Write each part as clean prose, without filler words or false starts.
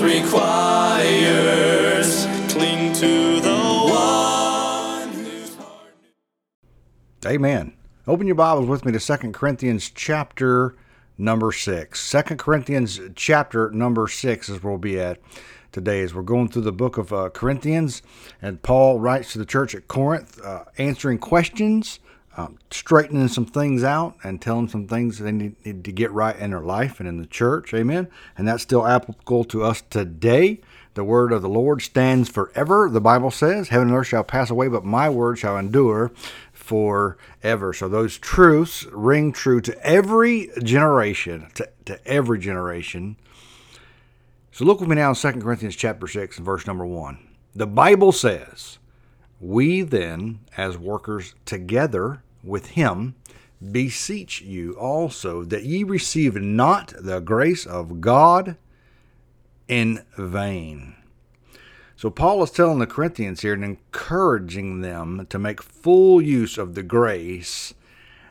requires, cling to the one whose heart... Amen. Open your Bibles with me to 2 Corinthians chapter number 6. 2 Corinthians chapter number 6 is where we'll be at today as we're going through the book of Corinthians. And Paul writes to the church at Corinth, answering questions, straightening some things out and telling some things they need to get right in their life and in the church. Amen. And that's still applicable to us today. The word of the Lord stands forever. The Bible says, heaven and earth shall pass away, but my word shall endure forever. So those truths ring true to every generation, to every generation. So look with me now in 2 Corinthians chapter 6 and verse number 1. The Bible says, we then, as workers together with him, beseech you also that ye receive not the grace of God in vain. So Paul is telling the Corinthians here and encouraging them to make full use of the grace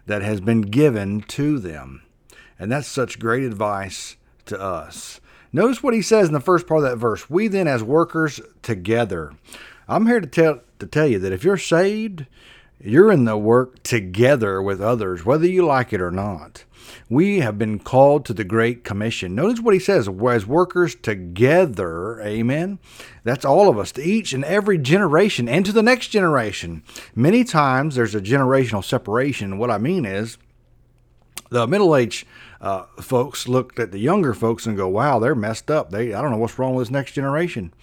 that has been given to them. And that's such great advice to us. Notice what he says in the first part of that verse. We then, as workers together. I'm here to tell you that if you're saved, you're in the work together with others, whether you like it or not. We have been called to the Great Commission. Notice what he says, as workers together, amen. That's all of us, to each and every generation and to the next generation. Many times there's a generational separation. What I mean is the middle-aged folks looked at the younger folks and go, wow, they're messed up. I don't know what's wrong with this next generation.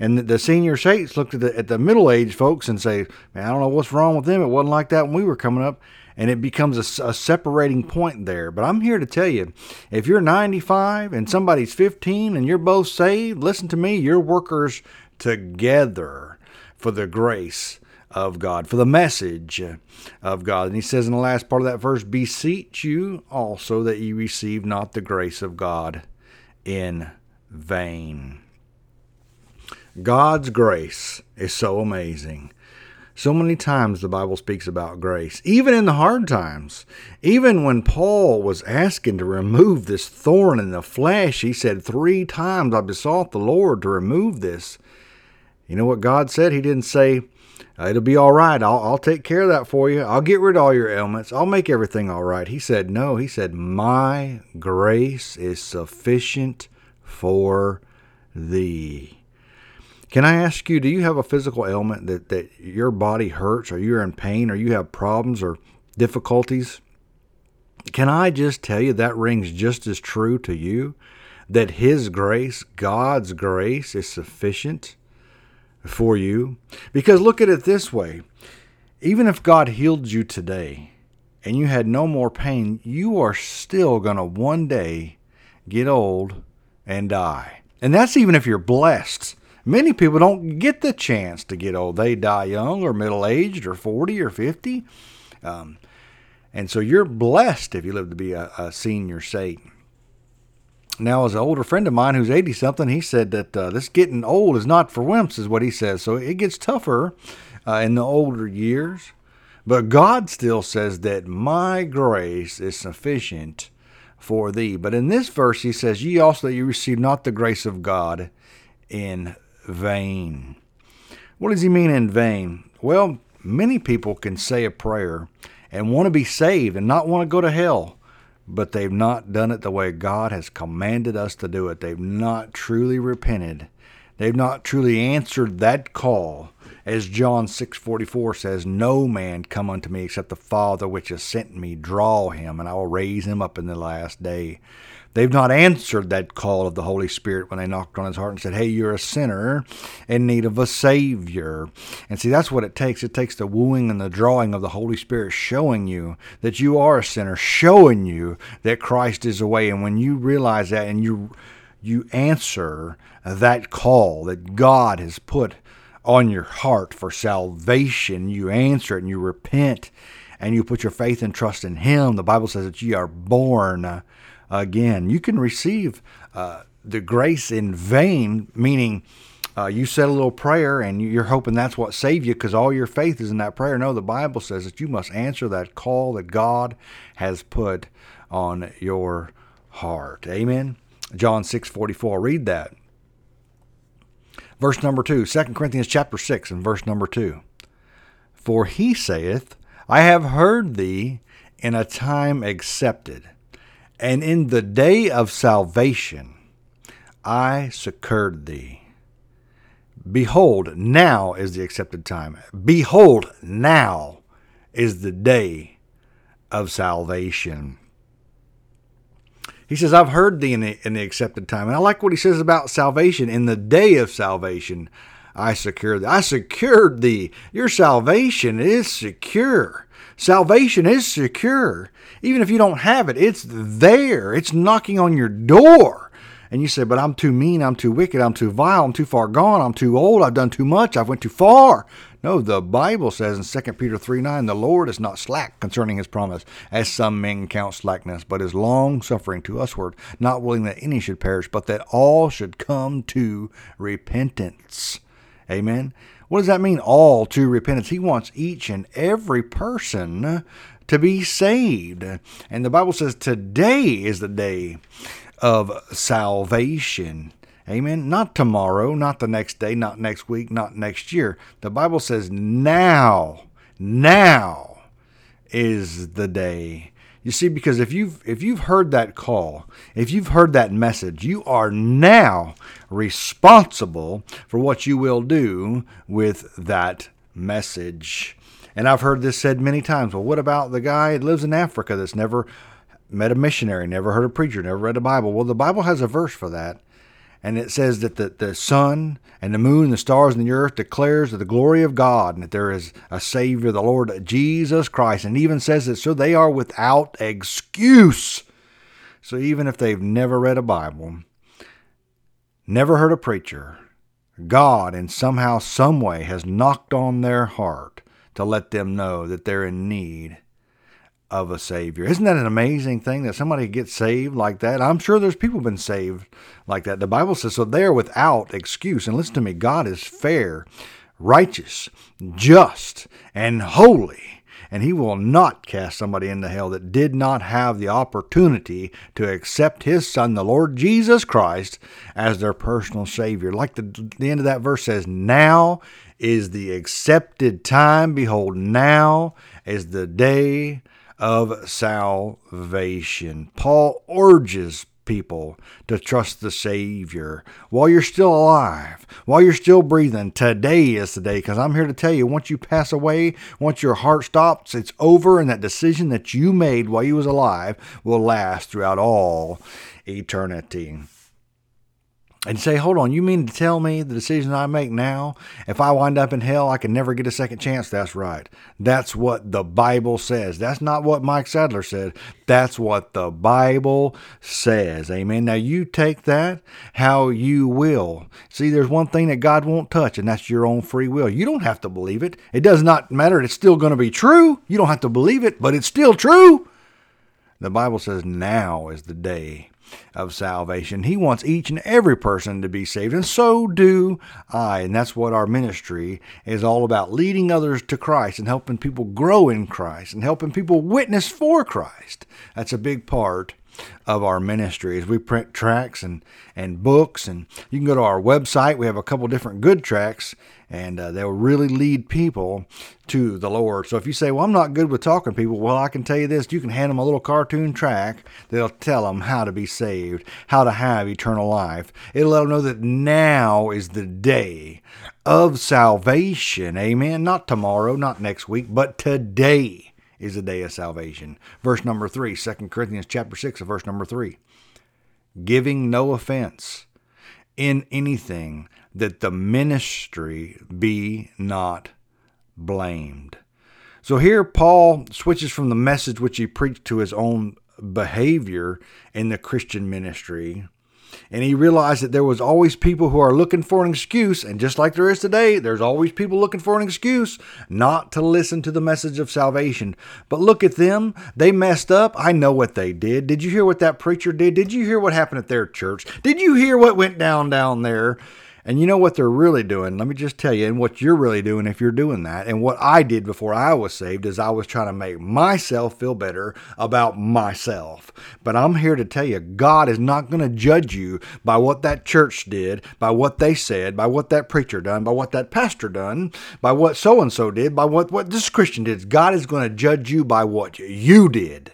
And the senior saints looked at the middle-aged folks and say, man, I don't know what's wrong with them. It wasn't like that when we were coming up. And it becomes a separating point there. But I'm here to tell you, if you're 95 and somebody's 15 and you're both saved, listen to me, you're workers together for the grace of God, for the message of God. And he says in the last part of that verse, beseech you also that ye receive not the grace of God in vain. God's grace is so amazing. So many times the Bible speaks about grace, even in the hard times. Even when Paul was asking to remove this thorn in the flesh, he said, 3 times I besought the Lord to remove this. You know what God said? He didn't say, it'll be all right. I'll take care of that for you. I'll get rid of all your ailments. I'll make everything all right. He said, no. He said, my grace is sufficient for thee. Can I ask you, do you have a physical ailment that your body hurts, or you're in pain, or you have problems or difficulties? Can I just tell you that rings just as true to you, that his grace, God's grace, is sufficient for you? Because look at it this way. Even if God healed you today and you had no more pain, you are still going to one day get old and die. And that's even if you're blessed. Many people don't get the chance to get old. They die young or middle-aged or 40 or 50. And so you're blessed if you live to be a senior saint. Now, as an older friend of mine who's 80-something, he said that this getting old is not for wimps is what he says. So it gets tougher in the older years. But God still says that my grace is sufficient for thee. But in this verse, he says, ye also that you receive not the grace of God in vain. What does he mean in vain? Well, many people can say a prayer and want to be saved and not want to go to hell, but they've not done it the way God has commanded us to do it. They've not truly repented. They've not truly answered that call. As John 6:44 says, "No man come unto me except the Father which has sent me draw him, and I will raise him up in the last day." They've not answered that call of the Holy Spirit when they knocked on his heart and said, "Hey, you're a sinner in need of a Savior." And see, that's what it takes. It takes the wooing and the drawing of the Holy Spirit showing you that you are a sinner, showing you that Christ is the way. And when you realize that and you answer that call that God has put on your heart for salvation, you answer it and you repent and you put your faith and trust in Him. The Bible says that you are born again. You can receive the grace in vain, meaning you said a little prayer and you're hoping that's what saved you because all your faith is in that prayer. No, the Bible says that you must answer that call that God has put on your heart. Amen. John 6:44. Read that. Verse number 2, 2 Corinthians chapter 6 and verse number 2. "For he saith, I have heard thee in a time accepted, and in the day of salvation I succored thee. Behold, now is the accepted time. Behold, now is the day of salvation." He says, "I've heard thee in the accepted time." And I like what he says about salvation. "In the day of salvation, I secured thee." I secured thee. Your salvation is secure. Salvation is secure. Even if you don't have it, it's there. It's knocking on your door. And you say, "But I'm too mean, I'm too wicked, I'm too vile, I'm too far gone, I'm too old, I've done too much, I've went too far." No, the Bible says in 2 Peter 3:9, "The Lord is not slack concerning his promise, as some men count slackness, but is long-suffering to usward, not willing that any should perish, but that all should come to repentance." Amen. What does that mean, all to repentance? He wants each and every person to be saved. And the Bible says today is the day of salvation. Amen. Not tomorrow, not the next day, not next week, not next year. The Bible says now is the day. You see, because if you've heard that call, if you've heard that message, you are now responsible for what you will do with that message. And I've heard this said many times. Well, what about the guy that lives in Africa that's never met a missionary, never heard a preacher, never read a Bible? Well, the Bible has a verse for that. And it says that the sun and the moon, and the stars and the earth declares the glory of God, and that there is a Savior, the Lord Jesus Christ. And even says that so they are without excuse. So even if they've never read a Bible, never heard a preacher, God in somehow, some way has knocked on their heart to let them know that they're in need of a Savior. Isn't that an amazing thing that somebody gets saved like that? I'm sure there's people been saved like that. The Bible says, so they're without excuse. And listen to me, God is fair, righteous, just, and holy. And he will not cast somebody into hell that did not have the opportunity to accept his son, the Lord Jesus Christ, as their personal Savior. Like the end of that verse says, now is the accepted time. Behold, now is the day of salvation. Paul urges people to trust the Savior while you're still alive, while you're still breathing. Today is the day, because I'm here to tell you, once you pass away, once your heart stops, it's over, and that decision that you made while you was alive will last throughout all eternity. And say, hold on, you mean to tell me the decision I make now, if I wind up in hell, I can never get a second chance? That's right. That's what the Bible says. That's not what Mike Sadler said. That's what the Bible says. Amen. Now you take that how you will. See, there's one thing that God won't touch, and that's your own free will. You don't have to believe it. It does not matter. It's still going to be true. You don't have to believe it, but it's still true. The Bible says now is the day of salvation. He wants each and every person to be saved, and so do I. And that's what our ministry is all about, leading others to Christ and helping people grow in Christ and helping people witness for Christ. That's a big part of our ministries. We print tracts and books, and you can go to our website. We have a couple different good tracts, and they'll really lead people to the Lord. So if you say, well, I'm not good with talking to people, well, I can tell you this. You can hand them a little cartoon tract. They'll tell them how to be saved, how to have eternal life. It'll let them know that now is the day of salvation. Amen. Not tomorrow, not next week, but today is the day of salvation. Verse number 3, 2 Corinthians chapter 6, verse number 3. Giving no offense in anything, that the ministry be not blamed. So here Paul switches from the message which he preached to his own behavior in the Christian ministry. And he realized that there was always people who are looking for an excuse. And just like there is today, there's always people looking for an excuse not to listen to the message of salvation. But look at them. They messed up. I know what they did. Did you hear what that preacher did? Did you hear what happened at their church? Did you hear what went down there? And you know what they're really doing? Let me just tell you, and what you're really doing if you're doing that, and what I did before I was saved is I was trying to make myself feel better about myself. But I'm here to tell you, God is not going to judge you by what that church did, by what they said, by what that preacher done, by what that pastor done, by what so-and-so did, by what this Christian did. God is going to judge you by what you did.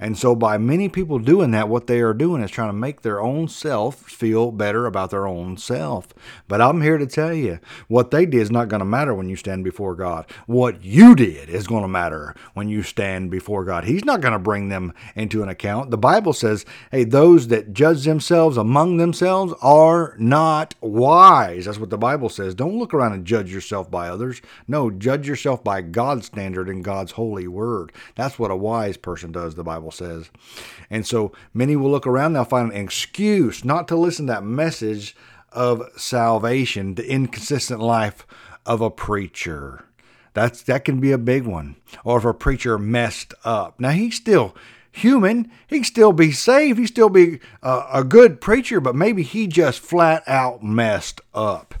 And so by many people doing that, what they are doing is trying to make their own self feel better about their own self. But I'm here to tell you, what they did is not going to matter when you stand before God. What you did is going to matter when you stand before God. He's not going to bring them into an account. The Bible says, hey, those that judge themselves among themselves are not wise. That's what the Bible says. Don't look around and judge yourself by others. No, judge yourself by God's standard and God's holy word. That's what a wise person does, the Bible says. And so many will look around, they'll find an excuse not to listen to that message of salvation, the inconsistent life of a preacher. That can be a big one. Or if a preacher messed up. Now, he's still human. He can still be saved. He still be a good preacher, but maybe he just flat out messed up.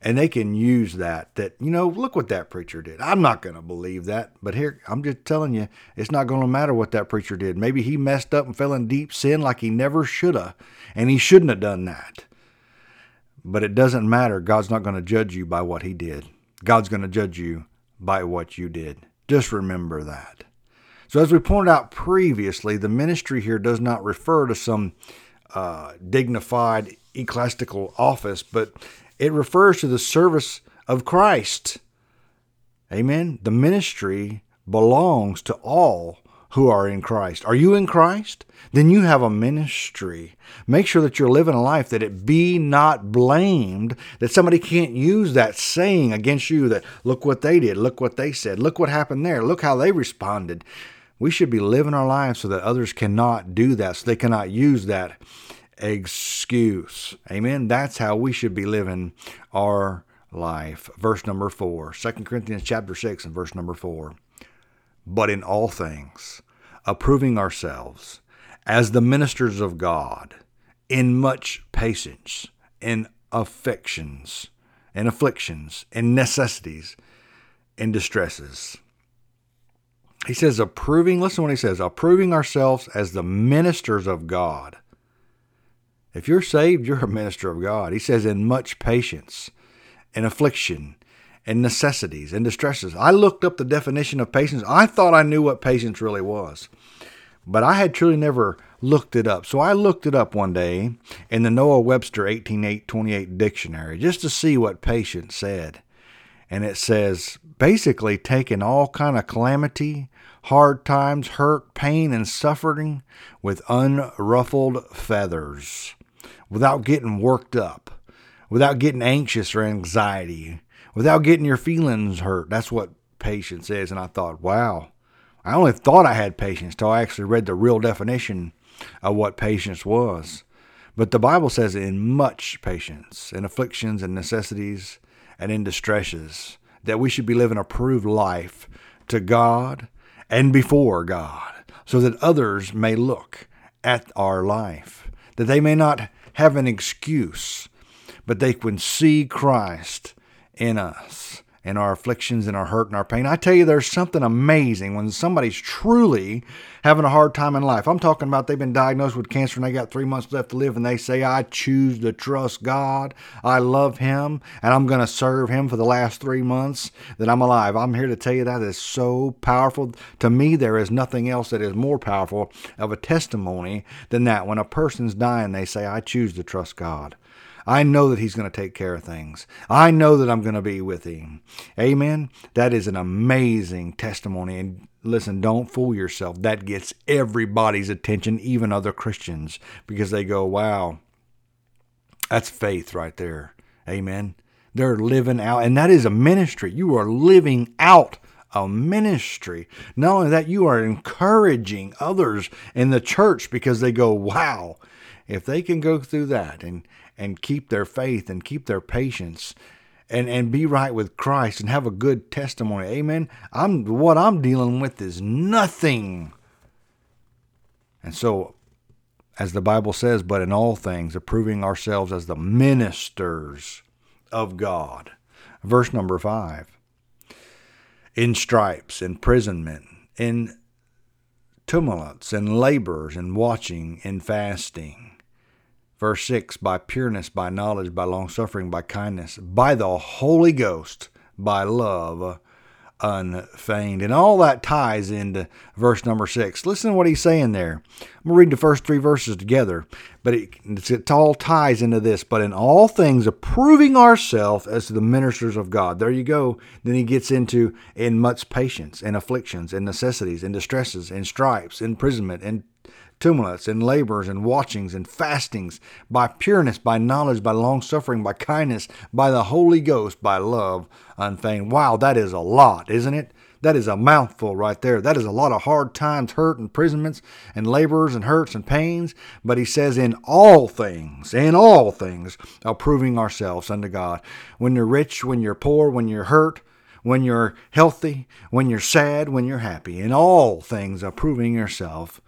And they can use that, you know, look what that preacher did. I'm not going to believe that. But here, I'm just telling you, it's not going to matter what that preacher did. Maybe he messed up and fell in deep sin like he never should have. And he shouldn't have done that. But it doesn't matter. God's not going to judge you by what he did. God's going to judge you by what you did. Just remember that. So as we pointed out previously, the ministry here does not refer to some dignified ecclesiastical office, but it refers to the service of Christ. Amen. The ministry belongs to all who are in Christ. Are you in Christ? Then you have a ministry. Make sure that you're living a life that it be not blamed, that somebody can't use that saying against you that look what they did, look what they said, look what happened there, look how they responded. We should be living our lives so that others cannot do that, so they cannot use that excuse. Amen. That's how we should be living our life. Verse number 4, 2 Corinthians chapter 6 and verse number 4. But in all things, approving ourselves as the ministers of God, in much patience, in affections, in afflictions, in necessities, in distresses. He says approving, listen to what he says, approving ourselves as the ministers of God. If you're saved, you're a minister of God. He says, in much patience, in affliction, in necessities, in distresses. I looked up the definition of patience. I thought I knew what patience really was, but I had truly never looked it up. So I looked it up one day in the Noah Webster 1828 dictionary just to see what patience said. And it says, basically taking all kind of calamity, hard times, hurt, pain, and suffering with unruffled feathers. Without getting worked up, without getting anxious or anxiety, without getting your feelings hurt. That's what patience is. And I thought, wow, I only thought I had patience till I actually read the real definition of what patience was. But the Bible says in much patience, in afflictions and necessities and in distresses, that we should be living a proved life to God and before God, so that others may look at our life, that they may not have an excuse, but they can see Christ in us. and our afflictions and our hurt and our pain. I tell you, there's something amazing when somebody's truly having a hard time in life. I'm talking about they've been diagnosed with cancer and they got 3 months left to live, and they say, I choose to trust God. I love him, and I'm going to serve him for the last 3 months that I'm alive. I'm here to tell you that is so powerful. To me, there is nothing else that is more powerful of a testimony than that. When a person's dying, they say, I choose to trust God. I know that he's going to take care of things. I know that I'm going to be with him. Amen. That is an amazing testimony. And listen, don't fool yourself. That gets everybody's attention, even other Christians, because they go, wow, that's faith right there. Amen. They're living out. And that is a ministry. You are living out a ministry. Not only that, you are encouraging others in the church because they go, wow, if they can go through that and keep their faith and keep their patience and be right with Christ and have a good testimony. Amen. What I'm dealing with is nothing. And so, as the Bible says, but in all things, approving ourselves as the ministers of God. Verse number 5. In stripes, imprisonment, in tumults, in labors, in watching, in fasting. Verse 6, by pureness, by knowledge, by long-suffering, by kindness, by the Holy Ghost, by love unfeigned. And all that ties into verse number 6. Listen to what he's saying there. I'm going to read the first 3 verses together, but it all ties into this. But in all things, approving ourselves as the ministers of God. There you go. Then he gets into in much patience, in afflictions, in necessities, in distresses, in stripes, imprisonment, in tumults, and labors, and watchings, and fastings, by pureness, by knowledge, by long-suffering, by kindness, by the Holy Ghost, by love unfeigned. Wow, that is a lot, isn't it? That is a mouthful right there. That is a lot of hard times, hurt, imprisonments, and labors, and hurts, and pains. But he says, in all things, approving ourselves unto God. When you're rich, when you're poor, when you're hurt, when you're healthy, when you're sad, when you're happy, in all things, approving yourself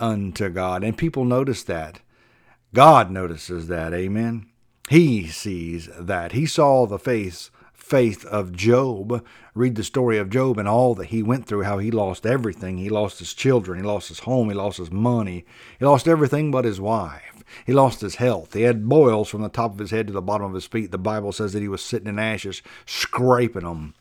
unto God. And people notice that. God notices that. Amen. He sees that. He saw the faith of Job. Read the story of Job and all that he went through, how he lost everything. He lost his children. He lost his home. He lost his money. He lost everything but his wife. He lost his health. He had boils from the top of his head to the bottom of his feet. The Bible says that he was sitting in ashes, scraping them.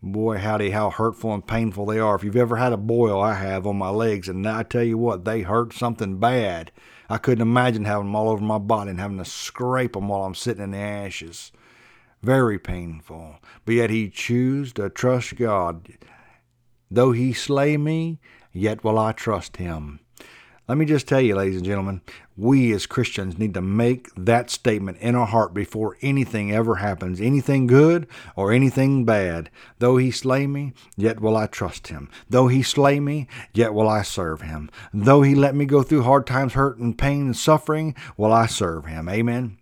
Boy, howdy, how hurtful and painful they are. If you've ever had a boil, I have on my legs, and I tell you what, they hurt something bad. I couldn't imagine having them all over my body and having to scrape them while I'm sitting in the ashes. Very painful. But yet he chose to trust God. Though he slay me, yet will I trust him. Let me just tell you, ladies and gentlemen, we as Christians need to make that statement in our heart before anything ever happens, anything good or anything bad. Though he slay me, yet will I trust him. Though he slay me, yet will I serve him. Though he let me go through hard times, hurt and pain and suffering, will I serve him. Amen.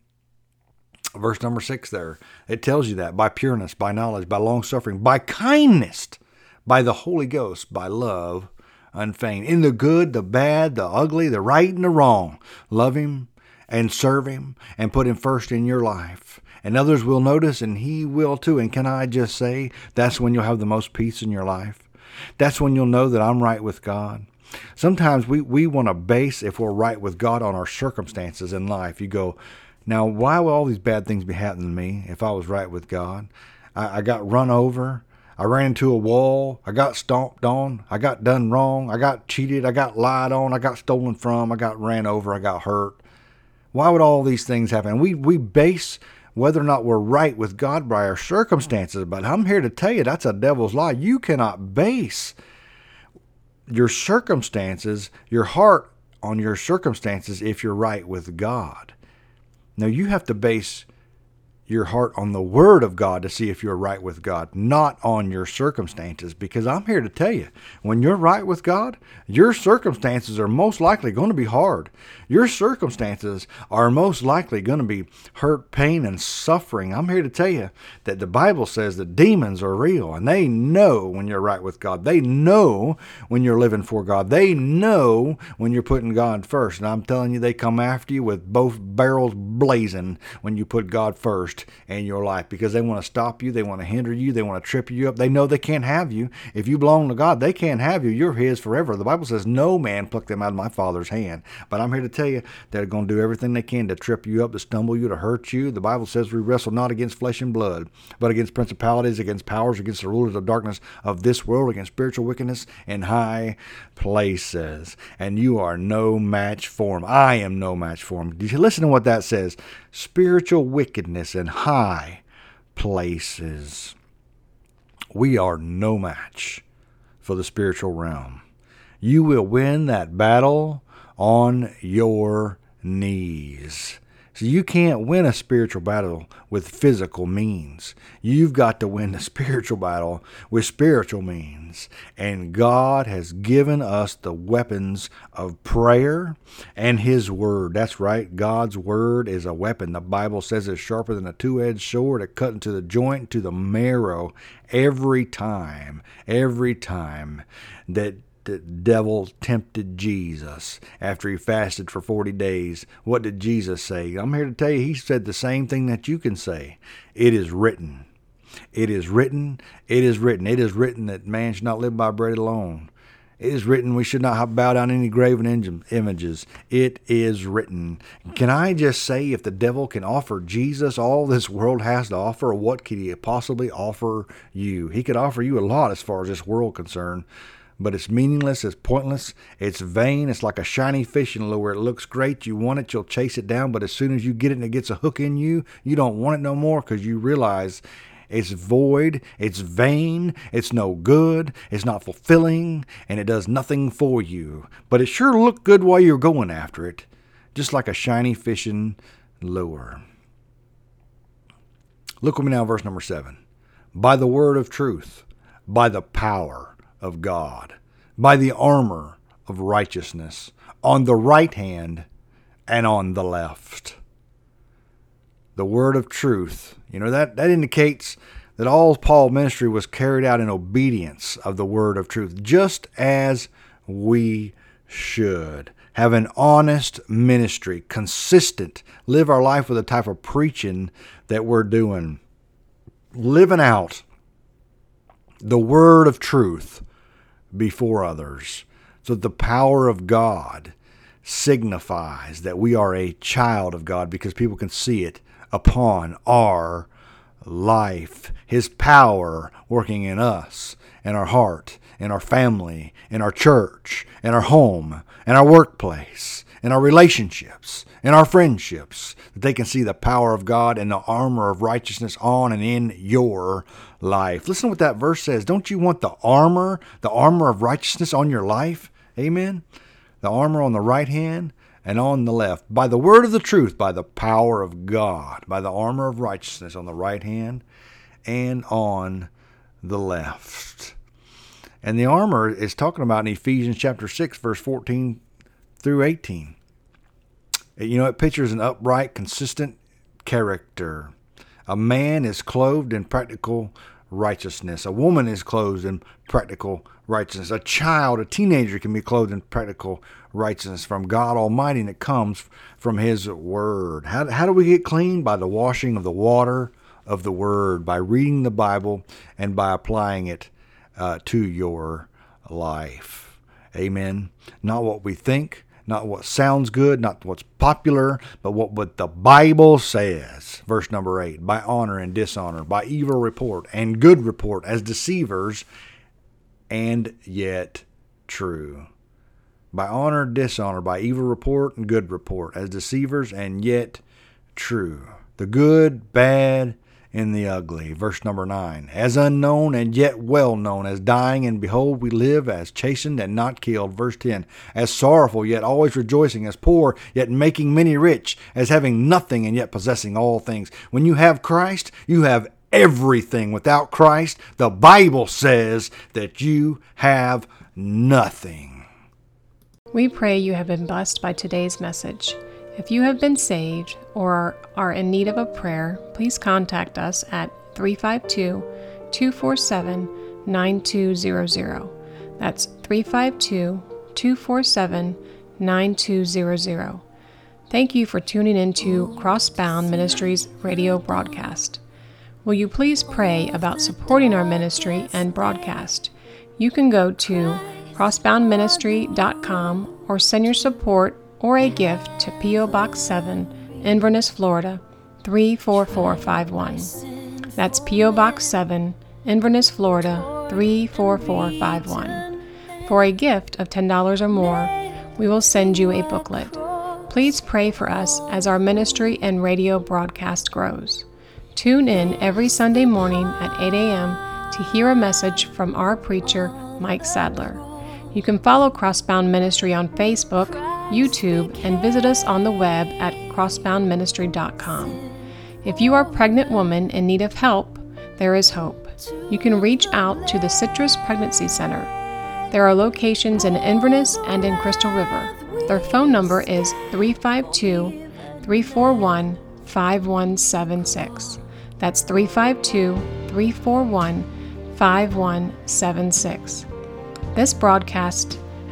Verse number 6 there, it tells you that by pureness, by knowledge, by long suffering, by kindness, by the Holy Ghost, by love unfeigned. In the good, the bad, the ugly, the right and the wrong, love him and serve him and put him first in your life. And others will notice and he will too. And can I just say, that's when you'll have the most peace in your life. That's when you'll know that I'm right with God. Sometimes we want to base if we're right with God on our circumstances in life. You go, now why will all these bad things be happening to me if I was right with God? I got run over. I ran into a wall, I got stomped on, I got done wrong, I got cheated, I got lied on, I got stolen from, I got ran over, I got hurt. Why would all these things happen? We base whether or not we're right with God by our circumstances, but I'm here to tell you that's a devil's lie. You cannot base your circumstances, your heart on your circumstances if you're right with God. Now you have to base your heart on the Word of God to see if you're right with God, not on your circumstances. Because I'm here to tell you, when you're right with God, your circumstances are most likely going to be hard. Your circumstances are most likely going to be hurt, pain, and suffering. I'm here to tell you that the Bible says that demons are real, and they know when you're right with God. They know when you're living for God. They know when you're putting God first. And I'm telling you, they come after you with both barrels blazing when you put God first. first in your life, because they want to stop you. They want to hinder you. They want to trip you up. They know they can't have you. If you belong to God, they can't have you. You're his forever. The Bible says, no man plucked them out of my Father's hand. But I'm here to tell you, they're going to do everything they can to trip you up, to stumble you, to hurt you. The Bible says we wrestle not against flesh and blood, but against principalities, against powers, against the rulers of darkness of this world, against spiritual wickedness in high places. And you are no match for him. I am no match for him. Did you listen to what that says? Spiritual wickedness in high places. We are no match for the spiritual realm. You will win that battle on your knees. So you can't win a spiritual battle with physical means. You've got to win the spiritual battle with spiritual means. And God has given us the weapons of prayer and his word. That's right. God's word is a weapon. The Bible says it's sharper than a two-edged sword. It cuts into the joint, to the marrow, every time that the devil tempted Jesus after he fasted for 40 days. What did Jesus say? I'm here to tell you, he said the same thing that you can say. It is written. It is written. It is written. It is written that man should not live by bread alone. It is written we should not bow down any graven images. It is written. Can I just say, if the devil can offer Jesus all this world has to offer, what could he possibly offer you? He could offer you a lot as far as this world concerned. But it's meaningless, it's pointless, it's vain, it's like a shiny fishing lure. It looks great, you want it, you'll chase it down, but as soon as you get it and it gets a hook in you, you don't want it no more, because you realize it's void, it's vain, it's no good, it's not fulfilling, and it does nothing for you. But it sure looked good while you're going after it, just like a shiny fishing lure. Look with me now, verse number 7. By the word of truth, by the power of God, by the armor of righteousness, on the right hand and on the left. The word of truth. You know, that indicates that all Paul's ministry was carried out in obedience of the word of truth, just as we should. Have an honest ministry, consistent. Live our life with the type of preaching that we're doing. Living out the word of truth before others. So the power of God signifies that we are a child of God, because people can see it upon our life. His power working in us, in our heart, in our family, in our church, in our home, in our workplace, in our relationships, in our friendships, that they can see the power of God and the armor of righteousness on and in your life. Listen to what that verse says. Don't you want the armor of righteousness on your life? Amen. The armor on the right hand and on the left. By the word of the truth, by the power of God, by the armor of righteousness on the right hand and on the left. And the armor is talking about in Ephesians chapter 6, verse 14 through 18. You know, it pictures an upright, consistent character. A man is clothed in practical righteousness. A woman is clothed in practical righteousness. A child, a teenager, can be clothed in practical righteousness from God Almighty, and it comes from his word. How do we get clean? By the washing of the water of the word, by reading the Bible, and by applying it to your life. Amen. Not what we think, not what sounds good, not what's popular, but what the Bible says. Verse number 8, by honor and dishonor, by evil report and good report, as deceivers and yet true. By honor, dishonor, by evil report and good report, as deceivers and yet true. The good, bad, and the ugly. Verse number 9, as unknown and yet well known, as dying and behold we live, as chastened and not killed. Verse 10, as sorrowful yet always rejoicing, as poor yet making many rich, as having nothing and yet possessing all things. When you have Christ, you have everything. Without Christ, the Bible says that you have nothing. We pray you have been blessed by today's message. If you have been saved or are in need of a prayer, please contact us at 352-247-9200. That's 352-247-9200. Thank you for tuning into Crossbound Ministries radio broadcast. Will you please pray about supporting our ministry and broadcast? You can go to crossboundministry.com or send your support or a gift to P.O. Box 7, Inverness, Florida, 34451. That's P.O. Box 7, Inverness, Florida, 34451. For a gift of $10 or more, we will send you a booklet. Please pray for us as our ministry and radio broadcast grows. Tune in every Sunday morning at 8 a.m. to hear a message from our preacher, Mike Sadler. You can follow Crossbound Ministry on Facebook, YouTube, and visit us on the web at crossboundministry.com. If you are a pregnant woman in need of help, there is hope. You can reach out to the Citrus Pregnancy Center. There are locations in Inverness and in Crystal River. Their phone number is 352-341-5176. That's 352-341-5176. This broadcast